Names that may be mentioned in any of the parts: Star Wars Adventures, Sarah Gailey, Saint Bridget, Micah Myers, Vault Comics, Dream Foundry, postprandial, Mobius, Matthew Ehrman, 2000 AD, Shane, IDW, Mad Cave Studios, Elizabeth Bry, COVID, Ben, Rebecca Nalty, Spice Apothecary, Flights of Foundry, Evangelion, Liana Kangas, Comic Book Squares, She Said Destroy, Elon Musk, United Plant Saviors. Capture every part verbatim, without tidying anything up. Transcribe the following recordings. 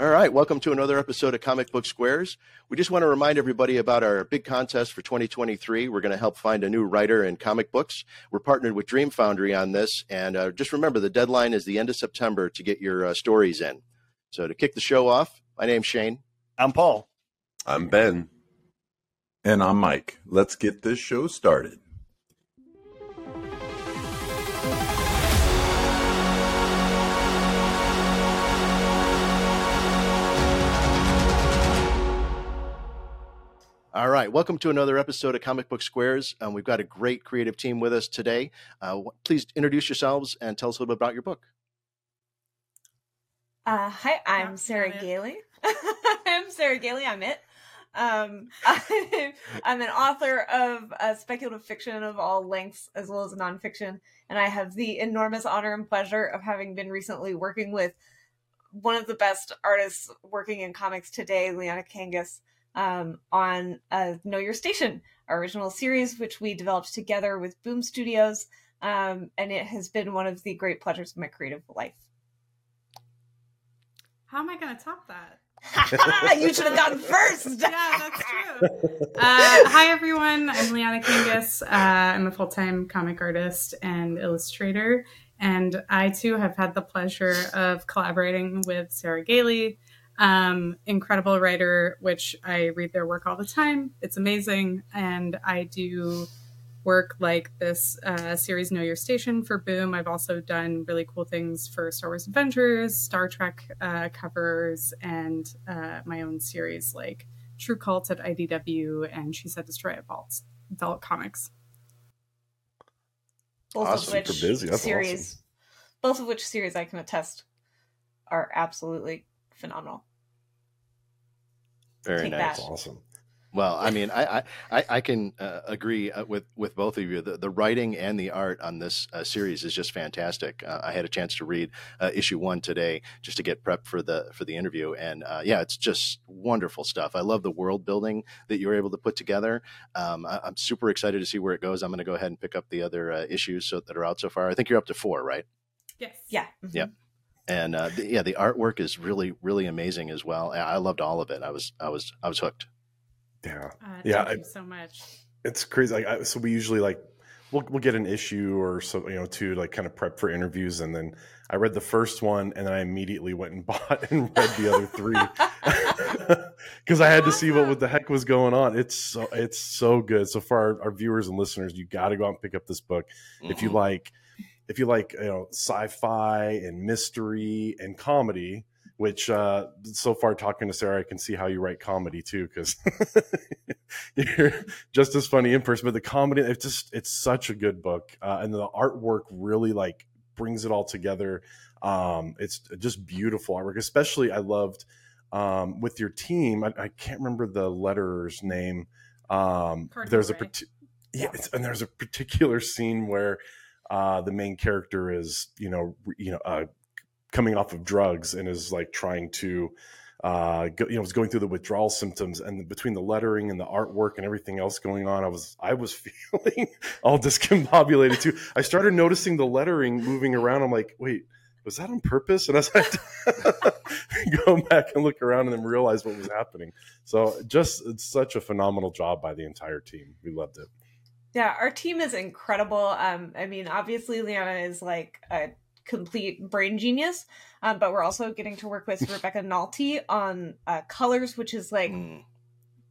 All right, welcome to another episode of Comic Book Squares. We just want to remind everybody about our big contest for twenty twenty-three. We're going to help find a new writer in comic books. We're partnered with Dream Foundry on this, and uh, just remember the deadline is the end of September to get your uh, stories in. So to kick the show off, my name's Shane. I'm Paul. I'm Ben. And I'm Mike. Let's get this show started. All right. Welcome to another episode of Comic Book Squares. Um, we've got a great creative team with us today. Uh, please introduce yourselves and tell us a little bit about your book. Uh, hi, I'm Sarah Gailey. I'm Sarah Gailey. I'm it. Um, I'm, I'm an author of uh, speculative fiction of all lengths as well as nonfiction. And I have the enormous honor and pleasure of having been recently working with one of the best artists working in comics today, Liana Kangas. Um, on uh, Know Your Station, our original series, which we developed together with Boom! Studios, um, and it has been one of the great pleasures of my creative life. How am I going to top that? You should have gone first! Yeah, that's true. Uh, hi, everyone. I'm Liana Kangas. Uh, I'm a full-time comic artist and illustrator, and I, too, have had the pleasure of collaborating with Sarah Gailey, um incredible writer, which I read their work all the time. It's amazing. And I do work like this uh series Know Your Station for Boom. I've also done really cool things for Star Wars Adventures, Star Trek uh covers, and uh my own series like True Cult at I D W and She Said Destroy at Vault, Vault Comics. Both awesome. Of which series awesome. Both of which series I can attest are absolutely phenomenal. Very Take nice. That. Awesome. Well, I mean, I I, I can uh, agree uh, with, with both of you. The, the writing and the art on this uh, series is just fantastic. Uh, I had a chance to read uh, issue one today just to get prepped for the for the interview. And uh, yeah, it's just wonderful stuff. I love the world building that you were able to put together. Um, I, I'm super excited to see where it goes. I'm going to go ahead and pick up the other uh, issues so, that are out so far. I think you're up to four, right? Yes. Yeah. Mm-hmm. Yep. And uh, the, yeah, the artwork is really, really amazing as well. I loved all of it. I was, I was, I was hooked. Yeah, uh, thank yeah. Thank you so much. It's crazy. Like, I, so we usually like we'll we'll get an issue or so, you know, to like kind of prep for interviews, and then I read the first one, and then I immediately went and bought and read the other three because I had to see what, what the heck was going on. It's so it's so good. So for our, our viewers and listeners, you got to go out and pick up this book mm-hmm. if you like. If you like, you know, sci-fi and mystery and comedy, which uh, so far talking to Sarah, I can see how you write comedy too, because you're just as funny in person. But the comedy, it's just it's such a good book, uh, and the artwork really like brings it all together. Um, it's just beautiful artwork. Especially, I loved um, with your team. I, I can't remember the letterer's name. Um, there's a part- yeah, it's, and there's a particular scene where. Uh, the main character is, you know, you know, uh, coming off of drugs and is like trying to, uh, go, you know, was going through the withdrawal symptoms, and the, between the lettering and the artwork and everything else going on, I was, I was feeling all discombobulated too. I started noticing the lettering moving around. I'm like, wait, was that on purpose? And I was like, go back and look around and then realize what was happening. So just, it's such a phenomenal job by the entire team. We loved it. Yeah, our team is incredible. Um, I mean, obviously, Liana is like a complete brain genius, um, but we're also getting to work with Rebecca Nalty on uh, colors, which is like, mm.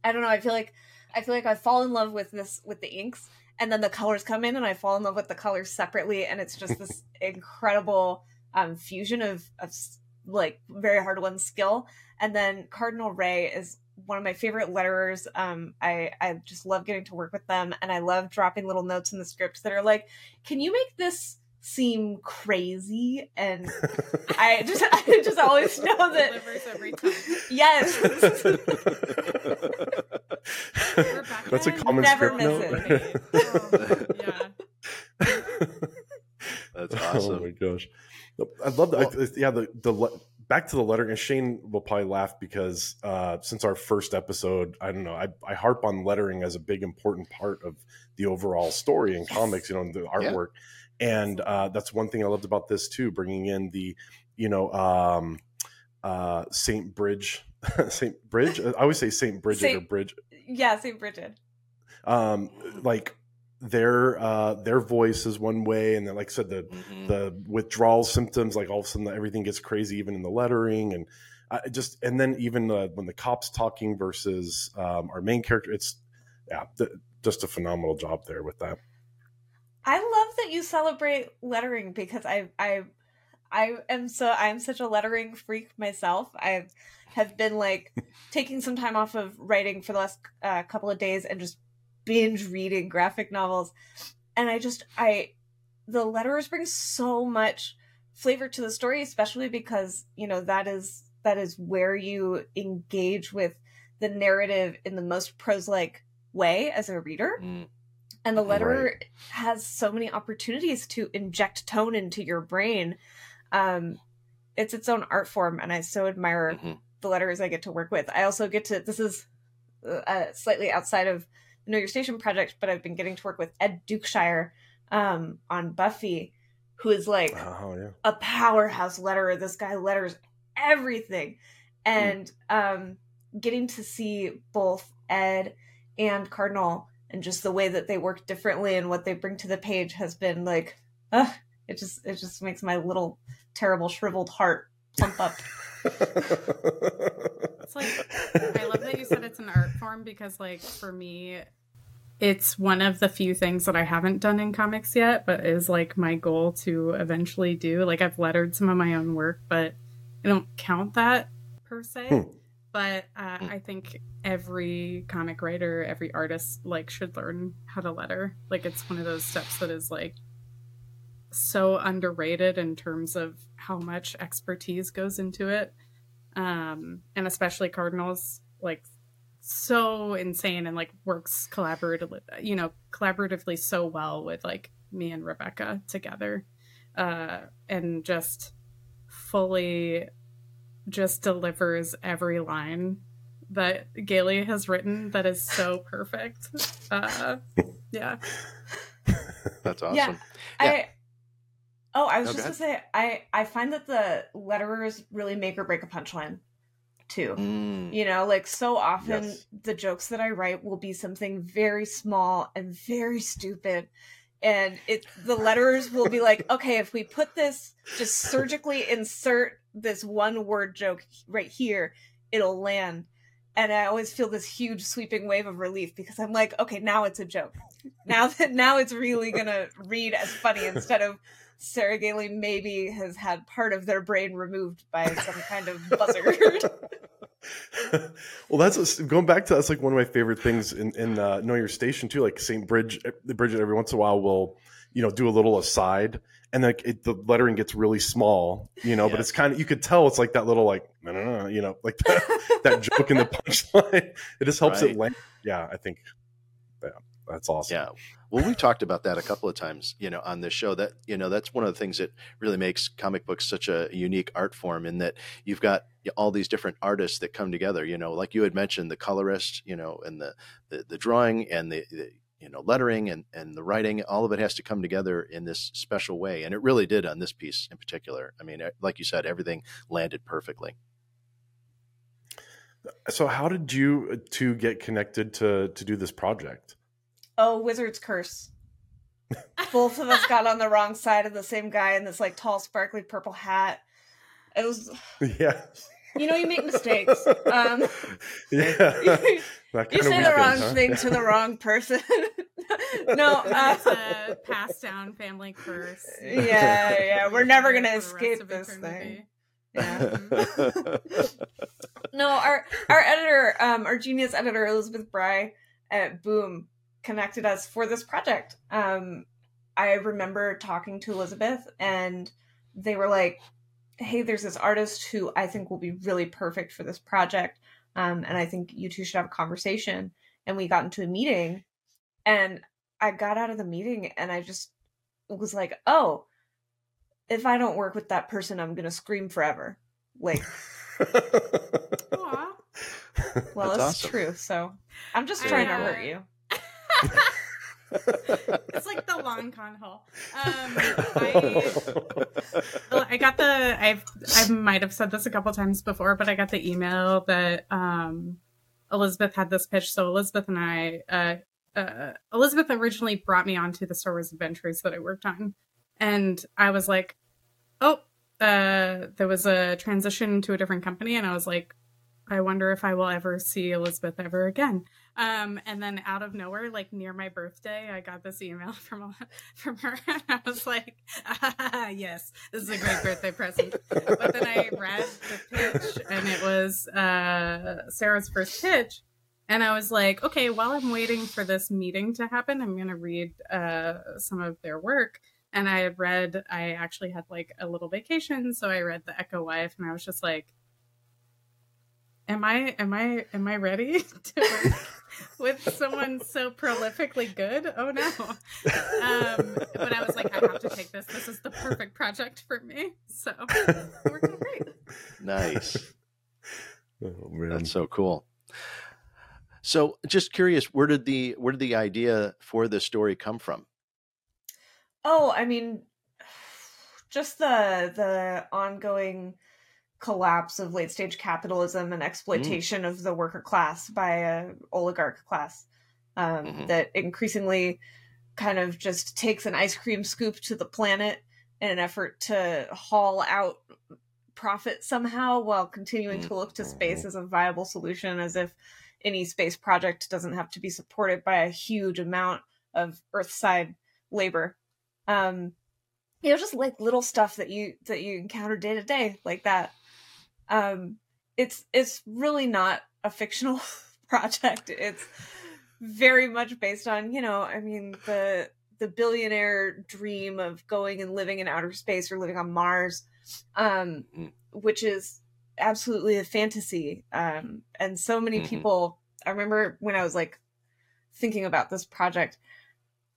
I don't know. I feel like I feel like I fall in love with this with the inks, and then the colors come in, and I fall in love with the colors separately, and it's just this incredible um, fusion of of like very hard won skill. And then Cardinal Ray is one of my favorite letterers. Um, I, I just love getting to work with them. And I love dropping little notes in the scripts that are like, can you make this seem crazy? And I just, I just always know that. Delivers every time. Yes. Rebecca, that's a common never script note. It. Yeah. That's awesome. Oh my gosh. I love that. Well, I, yeah. The, the, le- Back to the lettering, and Shane will probably laugh because uh, since our first episode, I don't know, I, I harp on lettering as a big important part of the overall story in comics, you know, the artwork. Yeah. And uh, that's one thing I loved about this too, bringing in the, you know, um, uh, Saint Bridge, Saint Bridge. I always say Saint Bridget Saint, or Bridge. Yeah, Saint Bridget. Um, like their uh, their voice is one way, and then like I said, the mm-hmm. the withdrawal symptoms. Like all of a sudden, everything gets crazy, even in the lettering, and I just and then even uh, when the cop's talking versus um, our main character, it's yeah, th- just a phenomenal job there with that. I love that you celebrate lettering because I I I am so I'm such a lettering freak myself. I have been like taking some time off of writing for the last uh, couple of days and just binge reading graphic novels, and I just I the letterers bring so much flavor to the story, especially because you know that is that is where you engage with the narrative in the most prose-like way as a reader. Mm. And the letterer right. has so many opportunities to inject tone into your brain. Um, it's its own art form, and I so admire mm-hmm. the letterers I get to work with. I also get to, this is uh, slightly outside of the Know Your Station project, but I've been getting to work with Ed Dukeshire um, on Buffy, who is like oh, yeah. a powerhouse letterer. This guy letters everything. And mm. um, getting to see both Ed and Cardinal and just the way that they work differently and what they bring to the page has been like, uh, it just it just makes my little terrible shriveled heart pump up. It's like, I love that you said it's an art form because like for me, it's one of the few things that I haven't done in comics yet, but is like my goal to eventually do. Like I've lettered some of my own work, but I don't count that per se. Hmm. But uh, I think every comic writer, every artist, like, should learn how to letter. Like, it's one of those steps that is, like, so underrated in terms of how much expertise goes into it. Um, and especially Cardinal's, like, so insane and, like, works collaboratively, you know, collaboratively so well with, like, me and Rebecca together. Uh, and just fully... just delivers every line that Gailey has written that is so perfect. Uh, yeah. That's awesome. Yeah. yeah. I, oh, I was no, just going to say, I, I find that the letterers really make or break a punchline too. Mm. You know, like so often yes. the jokes that I write will be something very small and very stupid. And it the letterers will be like, okay, if we put this, just surgically insert this one word joke right here, it'll land. And I always feel this huge sweeping wave of relief because I'm like, okay, now it's a joke. Now that now it's really gonna read as funny instead of Sarah Gailey maybe has had part of their brain removed by some kind of buzzard. Well, that's going back to that's like one of my favorite things in, in uh, Know Your Station too. Like Saint Bridge, Bridget every once in a while will, you know, do a little aside, and like it, the lettering gets really small, you know. Yeah. But it's kind of you could tell it's like that little like no no no, you know, like that, that joke in the punchline. It just helps right. it land. Yeah, I think yeah, that's awesome. Yeah. Well, we've talked about that a couple of times, you know, on this show that, you know, that's one of the things that really makes comic books such a unique art form in that you've got all these different artists that come together, you know, like you had mentioned the colorist, you know, and the, the, the drawing and the, the, you know, lettering and, and the writing, all of it has to come together in this special way. And it really did on this piece in particular. I mean, like you said, everything landed perfectly. So how did you two get connected to, to do this project? Oh, Wizard's Curse. Both of us got on the wrong side of the same guy in this like tall, sparkly purple hat. It was yeah. You know, you make mistakes. Um, yeah. you you say the wrong huh? thing to the wrong person. No, uh, it's a passed down family curse. Yeah, yeah. We're never gonna escape this thing. Yeah. No, our our editor, um, our genius editor Elizabeth Bry at Boom. Connected us for this project. Um, I remember talking to Elizabeth and they were like, hey, there's this artist who I think will be really perfect for this project. Um, and I think you two should have a conversation. And we got into a meeting and I got out of the meeting and I just was like, oh, if I don't work with that person, I'm going to scream forever. Like, well, That's it's awesome. True. So I'm just trying to hurt you. It's like the long con haul. Um, I, I got the, I've, I might have said this a couple times before, but I got the email that um, Elizabeth had this pitch. So Elizabeth and I, uh, uh, Elizabeth originally brought me onto the Star Wars Adventures that I worked on. And I was like, oh, uh, there was a transition to a different company. And I was like, I wonder if I will ever see Elizabeth ever again. Um, and then out of nowhere, like near my birthday, I got this email from from her. And I was like, ah, yes, this is a great birthday present. But then I read the pitch, and it was uh, Sarah's first pitch. And I was like, okay, while I'm waiting for this meeting to happen, I'm going to read uh, some of their work. And I read, I actually had like a little vacation. So I read The Echo Wife, and I was just like, Am I am I am I ready to work with someone so prolifically good? Oh no! Um, but I was like, I have to take this. This is the perfect project for me. So it worked out great. Nice. Oh, man. That's so cool. So, just curious, where did the where did the idea for this story come from? Oh, I mean, just the the ongoing collapse of late stage capitalism and exploitation mm. of the worker class by a oligarch class um, mm-hmm. that increasingly kind of just takes an ice cream scoop to the planet in an effort to haul out profit somehow while continuing mm. to look to space as a viable solution, as if any space project doesn't have to be supported by a huge amount of earthside labor. Um, you know, just like little stuff that you, that you encounter day to day like that. Um, it's it's really not a fictional project. It's very much based on, you know, I mean, the the billionaire dream of going and living in outer space or living on Mars, um, which is absolutely a fantasy. Um, and so many mm-hmm. people, I remember when I was like thinking about this project,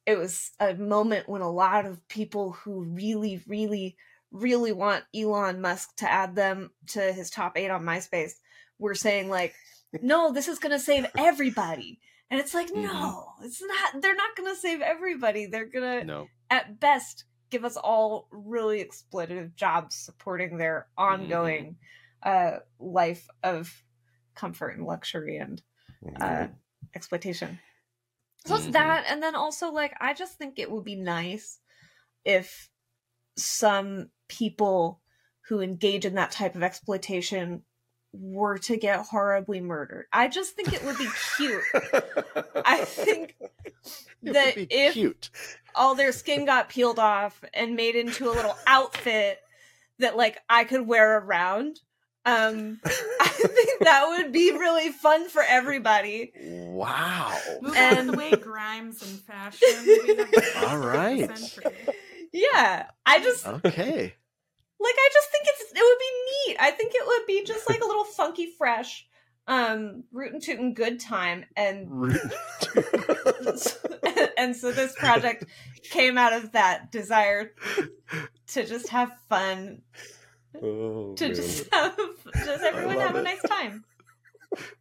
it was a moment when a lot of people who really, really really want Elon Musk to add them to his top eight on MySpace were saying like, no, this is going to save everybody. And it's like, no, it's not, they're not going to save everybody. They're going to no. at best give us all really exploitative jobs supporting their ongoing mm-hmm. uh, life of comfort and luxury and mm-hmm. uh, exploitation. So it's mm-hmm. that. And then also like, I just think it would be nice if some people who engage in that type of exploitation were to get horribly murdered. I just think it would be cute. I think it that if cute. all their skin got peeled off and made into a little outfit that like I could wear around, um, I think that would be really fun for everybody. Wow. Move and the way Grimes and fashion. All right. Yeah, I just okay. Like, I just think it's it would be neat. I think it would be just like a little funky, fresh, um, rootin' tootin' good time. And and so this project came out of that desire to just have fun, oh, to man. just have just everyone have it. a nice time.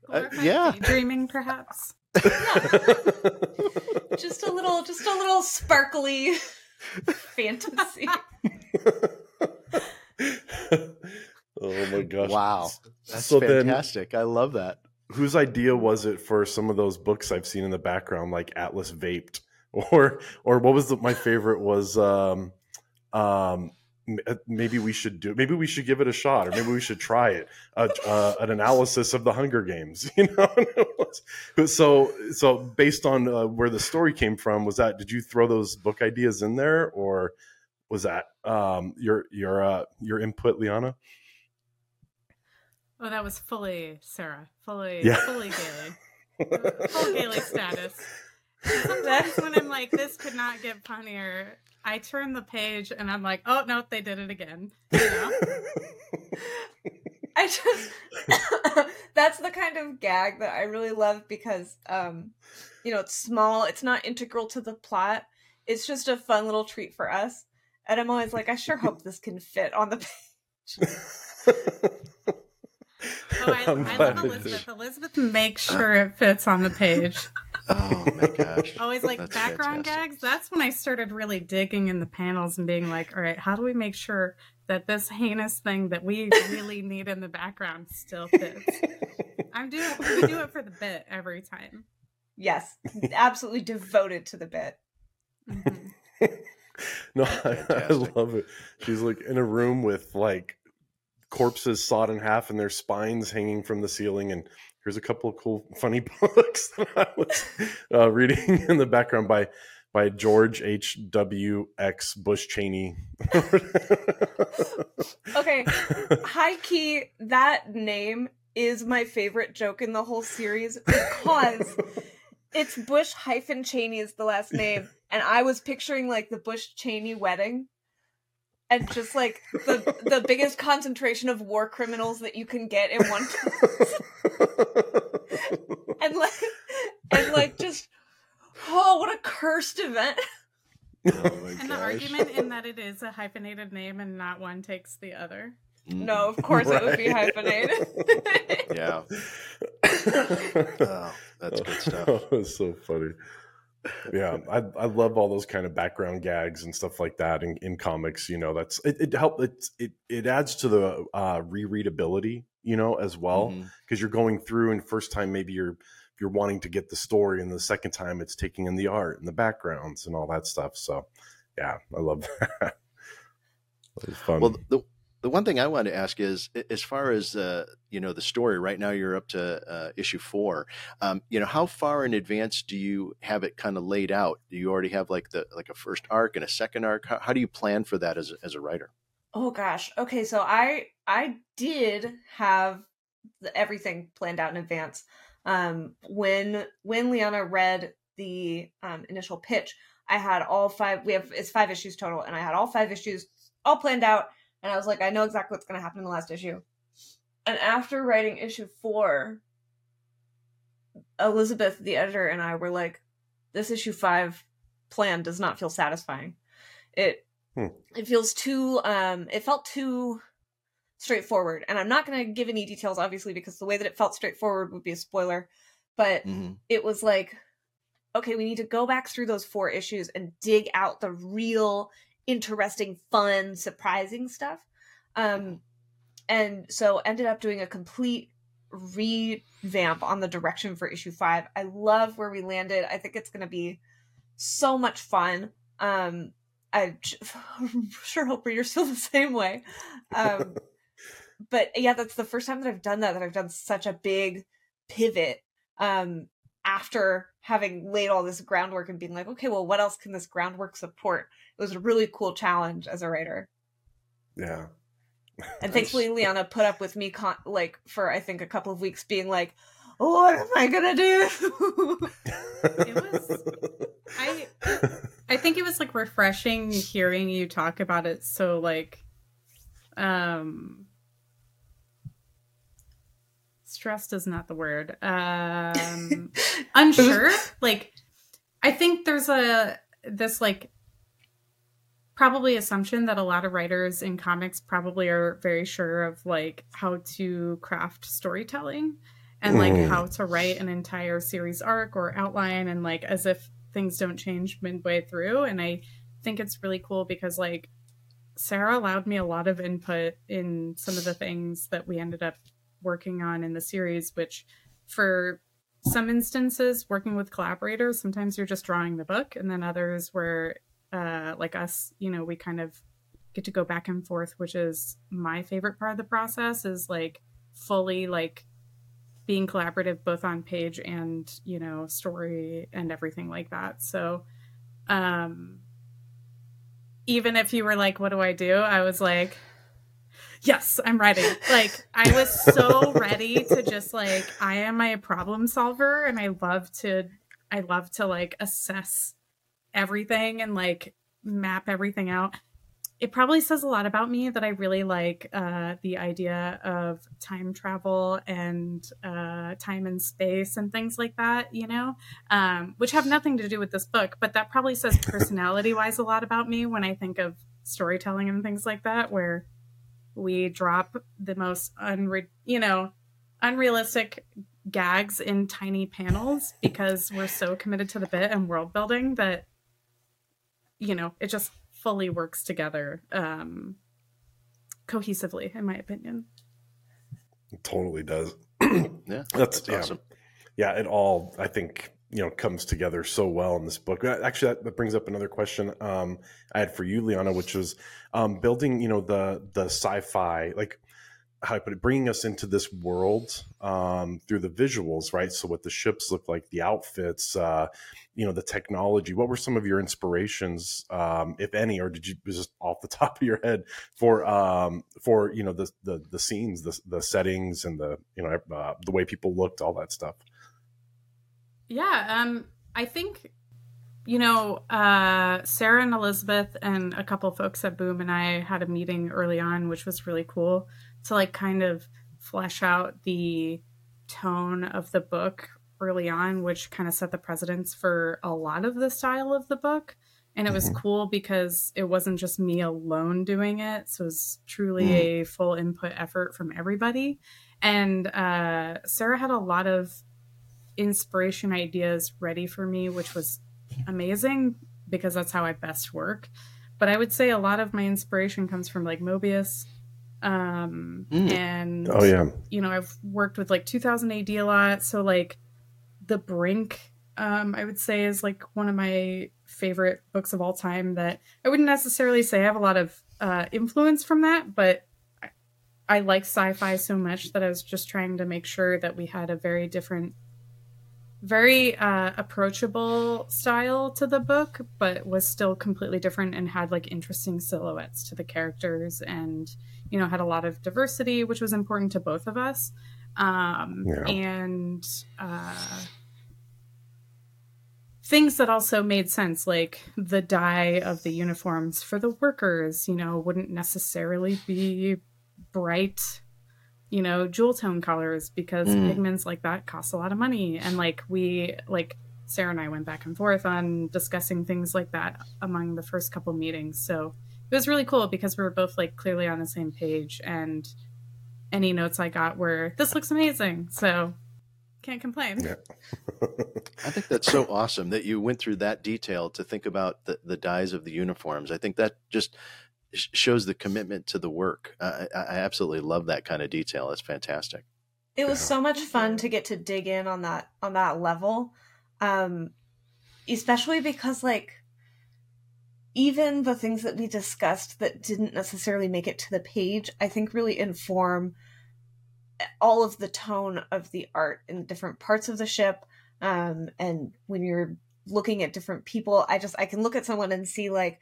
Uh, yeah, dreaming perhaps. Yeah. just a little, just a little sparkly fantasy. Oh my gosh. Wow. That's so fantastic. Then, I love that. Whose idea was it for some of those books I've seen in the background, like Atlas Vaped? Or or what was the, my favorite was um um maybe we should do maybe we should give it a shot, or maybe we should try it. Uh, uh, an analysis of the Hunger Games, you know. so so based on uh, where the story came from, was that, did you throw those book ideas in there, or was that um, your your uh, your input, Liana? Oh, that was fully Sarah, fully yeah. fully Gailey, full Gailey status. Sometimes when I'm like, this could not get punnier, I turn the page and I'm like, oh no, they did it again. You know? I just that's the kind of gag that I really love because um, you know, it's small, it's not integral to the plot. It's just a fun little treat for us. And I'm always like, I sure hope this can fit on the page. Oh, I, I love Elizabeth. Elizabeth makes sure it fits on the page. Oh my gosh. Always like that's background fantastic. Gags. That's when I started really digging in the panels and being like, all right, how do we make sure that this heinous thing that we really need in the background still fits? I'm doing we do it for the bit every time. Yes. Absolutely devoted to the bit. Mm-hmm. No, I, I love it. She's like in a room with like corpses sawed in half and their spines hanging from the ceiling, and here's a couple of cool, funny books that I was uh, reading in the background by by George H W X Bush Cheney. Okay, high key, that name is my favorite joke in the whole series because it's Bush hyphen Cheney is the last name, and I was picturing like the Bush Cheney wedding. And just like the the biggest concentration of war criminals that you can get in one place, and like and like just oh, what a cursed event! Oh my and gosh. The argument in that it is a hyphenated name and not one takes the other. No, of course right. It would be hyphenated. Yeah, oh, that's good stuff. Oh, that's so funny. Yeah, I I love all those kind of background gags and stuff like that in, in comics. You know, that's it. It help it it it adds to the uh, rereadability, you know, as well, because mm-hmm. you're going through and first time maybe you're you're wanting to get the story, and the second time it's taking in the art and the backgrounds and all that stuff. So, yeah, I love that. That was fun. Well, the the one thing I wanted to ask is, as far as uh, you know, the story right now, you're up to uh, issue four. Um, you know, how far in advance do you have it kind of laid out? Do you already have like the like a first arc and a second arc? How, how do you plan for that as a, as a writer? Oh gosh, okay, so I I did have everything planned out in advance. Um, when when Liana read the um, initial pitch, I had all five. We have it's five issues total, and I had all five issues all planned out. And I was like, I know exactly what's going to happen in the last issue. And after writing issue four, Elizabeth, the editor, and I were like, this issue five plan does not feel satisfying. It hmm. it feels too, um, it felt too straightforward. And I'm not going to give any details, obviously, because the way that it felt straightforward would be a spoiler. But mm-hmm. it was like, okay, we need to go back through those four issues and dig out the real interesting, fun, surprising stuff. Um, and so ended up doing a complete revamp on the direction for issue five. I love where we landed. I think it's going to be so much fun. Um, I, I'm sure hope readers feel the same way. Um, but yeah, that's the first time that I've done that, that I've done such a big pivot um, after having laid all this groundwork and being like, okay, well, what else can this groundwork support? It was a really cool challenge as a writer. Yeah. And thankfully, Liana put up with me con- like for, I think, a couple of weeks being like, oh, what am I going to do? It was, I, I think it was like refreshing hearing you talk about it. So like, um, stressed is not the word. Um, unsure. Like, I think there's a, this like, probably assumption that a lot of writers in comics probably are very sure of like how to craft storytelling and like mm. how to write an entire series arc or outline, and like as if things don't change midway through. And I think it's really cool because like Sarah allowed me a lot of input in some of the things that we ended up working on in the series, which for some instances working with collaborators, sometimes you're just drawing the book, and then others where Uh, like us, you know, we kind of get to go back and forth, which is my favorite part of the process, is like fully like being collaborative both on page and, you know, story and everything like that. So um, even if you were like, what do I do? I was like, yes, I'm writing. Like I was so ready to just like, I am a problem solver, and I love to, I love to like assess everything and like map everything out. It probably says a lot about me that I really like uh the idea of time travel and uh time and space and things like that, you know, um which have nothing to do with this book, but that probably says personality wise a lot about me when I think of storytelling and things like that, where we drop the most unre- you know unrealistic gags in tiny panels because we're so committed to the bit and world building that, you know, it just fully works together um, cohesively, in my opinion. It totally does. yeah, that's, that's awesome. Yeah. yeah, it all, I think, you know, comes together so well in this book. Actually, that, that brings up another question um, I had for you, Liana, which was um, building, you know, the the sci-fi, like, how I put it, bringing us into this world um, through the visuals, right? So what the ships look like, the outfits, uh, you know, the technology. What were some of your inspirations, um, if any, or did you just off the top of your head for um, for you know the the, the scenes, the, the settings, and the you know uh, the way people looked, all that stuff? Yeah, um, I think you know uh, Sarah and Elizabeth and a couple of folks at Boom and I had a meeting early on, which was really cool, to like kind of flesh out the tone of the book early on, which kind of set the precedence for a lot of the style of the book. And it was cool because it wasn't just me alone doing it. So it was truly mm. a full input effort from everybody. And uh, Sarah had a lot of inspiration ideas ready for me, which was amazing because that's how I best work. But I would say a lot of my inspiration comes from like Mobius, Um, mm. and, oh, yeah. you know, I've worked with like two thousand A D a lot. So like The Brink, um, I would say is like one of my favorite books of all time that I wouldn't necessarily say I have a lot of, uh, influence from that, but I, I like sci-fi so much that I was just trying to make sure that we had a very different, very, uh, approachable style to the book, but was still completely different and had like interesting silhouettes to the characters and, you know, had a lot of diversity, which was important to both of us. Um, yeah. And uh, things that also made sense, like the dye of the uniforms for the workers, you know, wouldn't necessarily be bright, you know, jewel tone colors because mm. pigments like that cost a lot of money. And like we, like Sarah and I went back and forth on discussing things like that among the first couple meetings. So it was really cool because we were both like clearly on the same page, and any notes I got were, this looks amazing. So can't complain. Yeah. I think that's so awesome that you went through that detail to think about the, the dyes of the uniforms. I think that just sh- shows the commitment to the work. Uh, I, I absolutely love that kind of detail. It's fantastic. It was yeah. so much fun to get to dig in on that, on that level. Um, especially because like, even the things that we discussed that didn't necessarily make it to the page, I think really inform all of the tone of the art in different parts of the ship. Um, and when you're looking at different people, I just, I can look at someone and see like,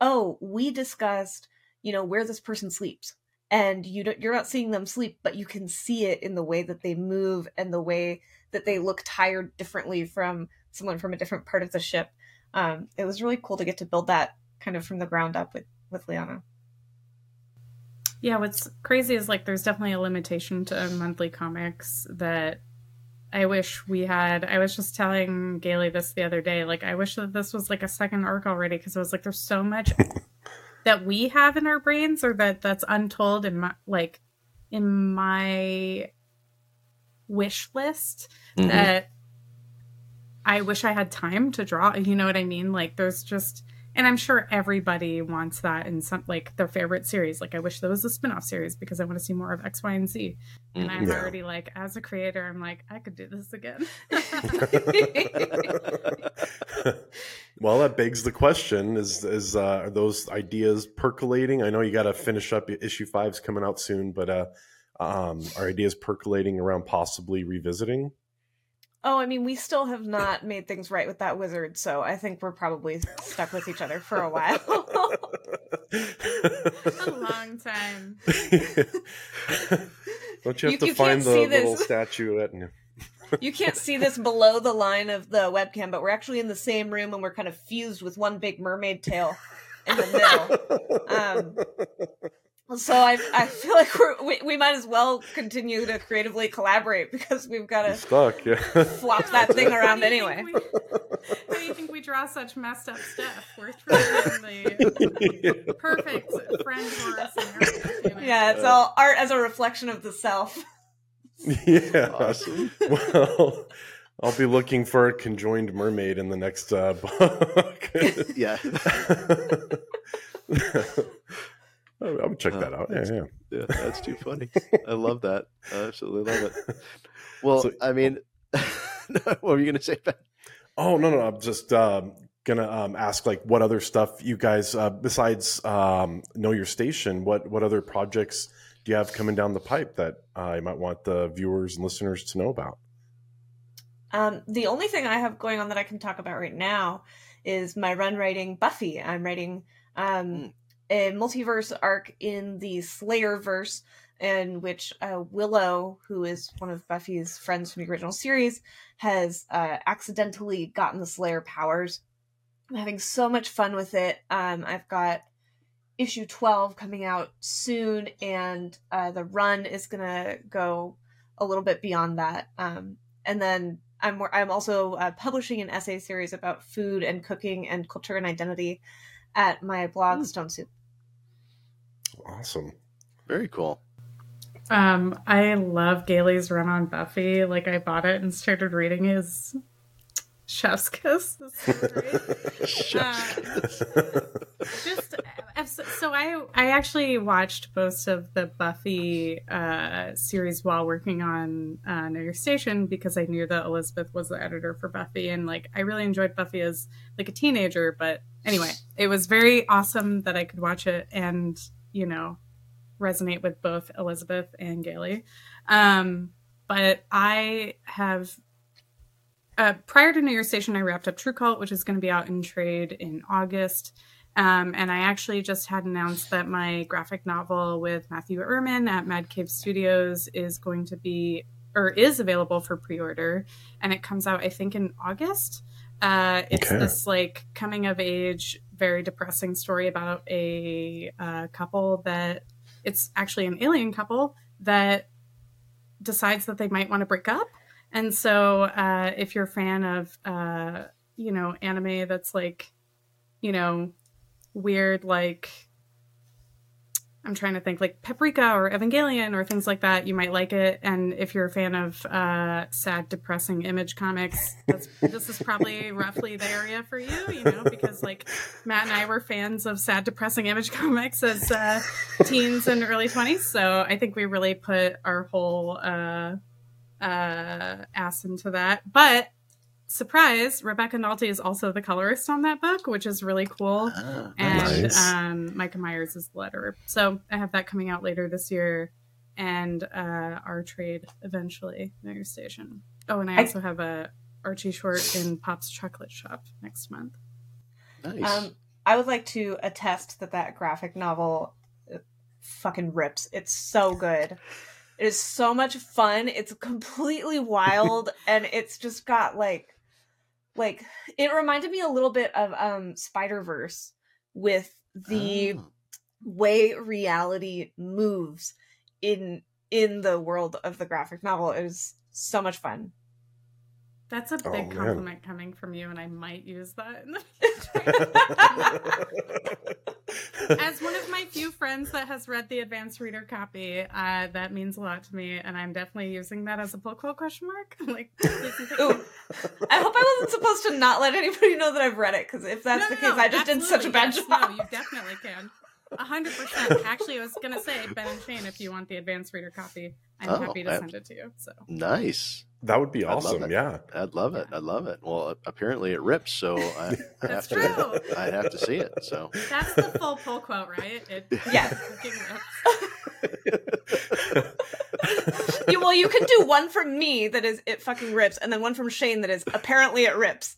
oh, we discussed, you know, where this person sleeps, and you don't, you're not seeing them sleep, but you can see it in the way that they move and the way that they look tired differently from someone from a different part of the ship. Um, it was really cool to get to build that kind of from the ground up with, with Liana. Yeah, what's crazy is like there's definitely a limitation to monthly comics that I wish we had. I was just telling Gailey this the other day. Like, I wish that this was like a second arc already, because I was like, there's so much that we have in our brains or that that's untold in my, like, in my wish list mm-hmm. that I wish I had time to draw. You know what I mean? Like there's just, and I'm sure everybody wants that in some, like their favorite series. Like I wish there was a spinoff series because I want to see more of X, Y, and Z. And I'm yeah. already like, as a creator, I'm like, I could do this again. Well, that begs the question is, is, uh, are those ideas percolating? I know you got to finish up issue five's coming out soon, but, uh, um, are ideas percolating around possibly revisiting? Oh, I mean, we still have not made things right with that wizard, so I think we're probably stuck with each other for a while. A long time. Don't you have you, to you find the little statuette? You can't see this below the line of the webcam, but we're actually in the same room and we're kind of fused with one big mermaid tail in the middle. Um, So I I feel like we're, we we might as well continue to creatively collaborate because we've got to stuck, yeah. flop that thing around anyway. We, how do you think we draw such messed up stuff? We're truly the perfect friend for us. Yeah, it's all art as a reflection of the self. Yeah. Awesome. Well, I'll be looking for a conjoined mermaid in the next uh, book. Yeah. I'll check uh, that out. Yeah, yeah. Yeah, that's too funny. I love that. I absolutely love it. Well, so, I mean, what were you going to say, Ben? Oh, no, no. I'm just um, going to um, ask, like, what other stuff you guys, uh, besides um, Know Your Station, what, what other projects do you have coming down the pipe that I uh, might want the viewers and listeners to know about? Um, the only thing I have going on that I can talk about right now is my run writing Buffy. I'm writing um, a multiverse arc in the Slayerverse, in which uh, Willow, who is one of Buffy's friends from the original series, has uh, accidentally gotten the Slayer powers. I'm having so much fun with it. Um, I've got issue twelve coming out soon, and uh, the run is going to go a little bit beyond that. Um, and then I'm I'm also uh, publishing an essay series about food and cooking and culture and identity at my blog, mm. Stone Soup. Awesome. Very cool. Um, I love Gailey's run on Buffy. Like, I bought it and started reading his chef's kiss. Chef's kiss. Uh, just so I, I actually watched most of the Buffy uh, series while working on uh, Know Your Station, because I knew that Elizabeth was the editor for Buffy, and like I really enjoyed Buffy as like a teenager. But anyway, it was very awesome that I could watch it and, you know, resonate with both Elizabeth and Gailey. Um, but I have, uh, prior to Know Your Station, I wrapped up True Cult, which is going to be out in trade in August. Um, and I actually just had announced that my graphic novel with Matthew Ehrman at Mad Cave Studios is going to be, or is available for pre-order. And it comes out, I think, in August. Uh, it's okay. This like coming of age, very depressing story about a uh, couple that, it's actually an alien couple that decides that they might want to break up. And so uh, if you're a fan of, uh, you know, anime that's like, you know, weird, like, I'm trying to think, like Paprika or Evangelion or things like that, you might like it. And if you're a fan of uh, sad, depressing Image comics, that's, this is probably roughly the area for you, you know, because like Matt and I were fans of sad, depressing Image comics as uh, teens and early twenties. So I think we really put our whole uh, uh, ass into that. But surprise, Rebecca Nalty is also the colorist on that book, which is really cool. Ah, and nice. um, Micah Myers is the letterer. So I have that coming out later this year, and uh, our trade eventually, Know Your Station. Oh, and I also I... have a Archie short in Pop's Chocolate Shop next month. Nice. Um, I would like to attest that that graphic novel fucking rips. It's so good. It is so much fun. It's completely wild, and it's just got like, like it reminded me a little bit of um, Spider-Verse with the oh. way reality moves in in the world of the graphic novel. It was so much fun. That's a big oh, compliment man. coming from you, and I might use that in the future. As one of my few friends that has read the advanced reader copy, uh, that means a lot to me, and I'm definitely using that as a pull quote question mark. Like, ooh, I hope I wasn't supposed to not let anybody know that I've read it, because if that's no, the no, case, no, I just did such a bad yes, job. No, you definitely can. one hundred percent. Actually, I was going to say, Ben and Shane, if you want the advanced reader copy, I'm oh, happy to I, send it to you. So nice. That would be awesome. I'd yeah. I'd love it. Yeah. I love it. Well, apparently it rips, so I, I have true. to I have to see it. So that's the full pull quote, right? It, yeah. you, well, you can do one from me that is it fucking rips, and then one from Shane that is apparently it rips.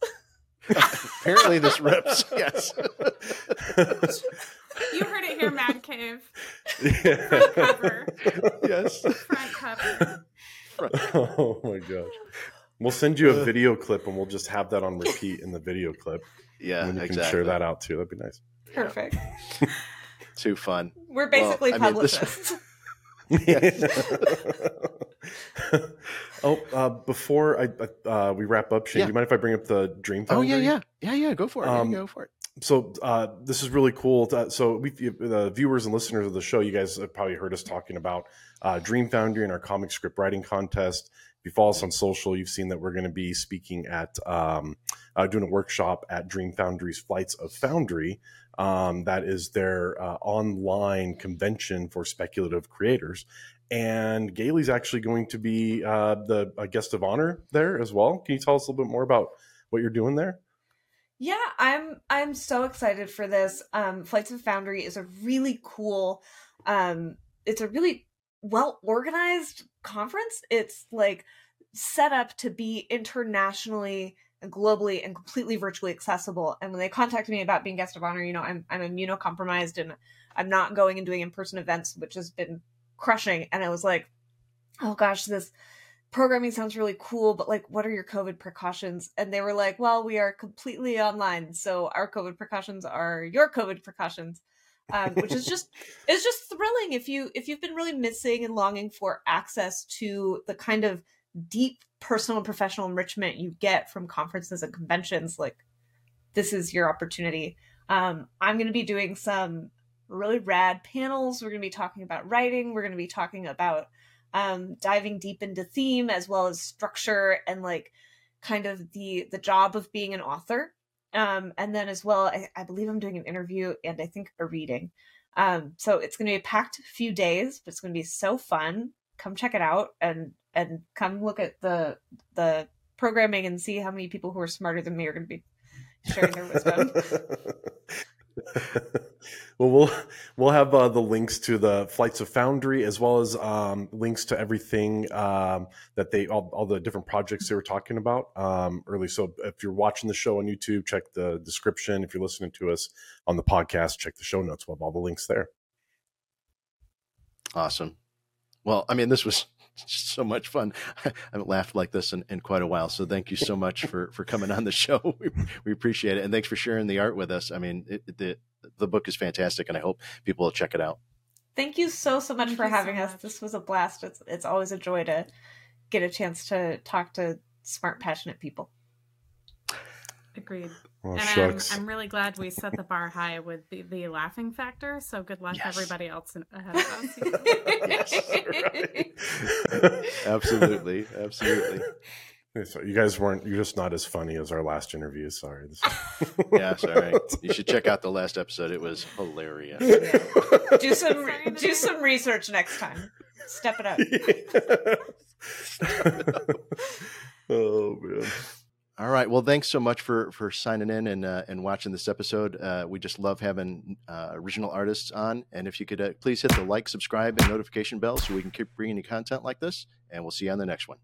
Apparently this rips. Yes. You heard it here, Mad Cave. Yeah. Front cover. Yes. Front cover. Oh my gosh. We'll send you a video clip and we'll just have that on repeat in the video clip. Yeah, and you exactly. can share that out too. That'd be nice. Perfect. Yeah. Too fun. We're basically well, publicists. I mean, this... oh, uh, before I uh, we wrap up, Shane, yeah. do you mind if I bring up the Dream Foundry? Oh yeah, yeah, yeah, yeah. Go for it. Um, yeah, go for it. So uh, this is really cool. To, so we, the viewers and listeners of the show, you guys have probably heard us talking about uh, Dream Foundry and our comic script writing contest. If you follow us on social, you've seen that we're going to be speaking at um, uh, doing a workshop at Dream Foundry's Flights of Foundry. Um, that is their uh, online convention for speculative creators. And Gailey's actually going to be uh, the a guest of honor there as well. Can you tell us a little bit more about what you're doing there? Yeah, I'm I'm so excited for this. Um, Flights of Foundry is a really cool, um, it's a really well-organized conference. It's like set up to be internationally and globally and completely virtually accessible. And when they contacted me about being guest of honor, you know, I'm I'm immunocompromised and I'm not going and doing in-person events, which has been crushing. And I was like, oh gosh, this programming sounds really cool, but like, what are your COVID precautions? And they were like, well, we are completely online, so our COVID precautions are your COVID precautions, um, which is just it's just thrilling if you if you've been really missing and longing for access to the kind of deep personal and professional enrichment you get from conferences and conventions. Like, this is your opportunity. Um, I'm going to be doing some really rad panels. We're going to be talking about writing. We're going to be talking about Um, diving deep into theme as well as structure and like kind of the the job of being an author. Um, and then as well, I, I believe I'm doing an interview and I think a reading. Um, so it's going to be a packed few days, but it's going to be so fun. Come check it out and and come look at the the programming and see how many people who are smarter than me are going to be sharing their wisdom. Well, we'll we'll have uh, the links to the Flights of Foundry as well as um, links to everything um, that they all, all the different projects they were talking about um, early. So if you're watching the show on YouTube, check the description. If you're listening to us on the podcast, check the show notes. We'll have all the links there. Awesome. Well, I mean, this was so much fun. I haven't laughed like this in, in quite a while. So thank you so much for, for coming on the show. We, we appreciate it. And thanks for sharing the art with us. I mean, it, the, the book is fantastic and I hope people will check it out. Thank you so, so much thank for having so us. Much. This was a blast. It's, it's always a joy to get a chance to talk to smart, passionate people. Agreed. Well, and I'm, I'm really glad we set the bar high with the, the laughing factor. So good luck, yes. Everybody else ahead of us. Yes, right. Absolutely, absolutely. So you guys weren't. You're just not as funny as our last interview. Sorry. Yeah, sorry. You should check out the last episode. It was hilarious. Yeah. Do some sorry, do some research next time. Step it up. Yeah. Step it up. Oh man. All right. Well, thanks so much for, for signing in and uh, and watching this episode. Uh, we just love having uh, original artists on. And if you could uh, please hit the like, subscribe, and notification bell so we can keep bringing you content like this. And we'll see you on the next one.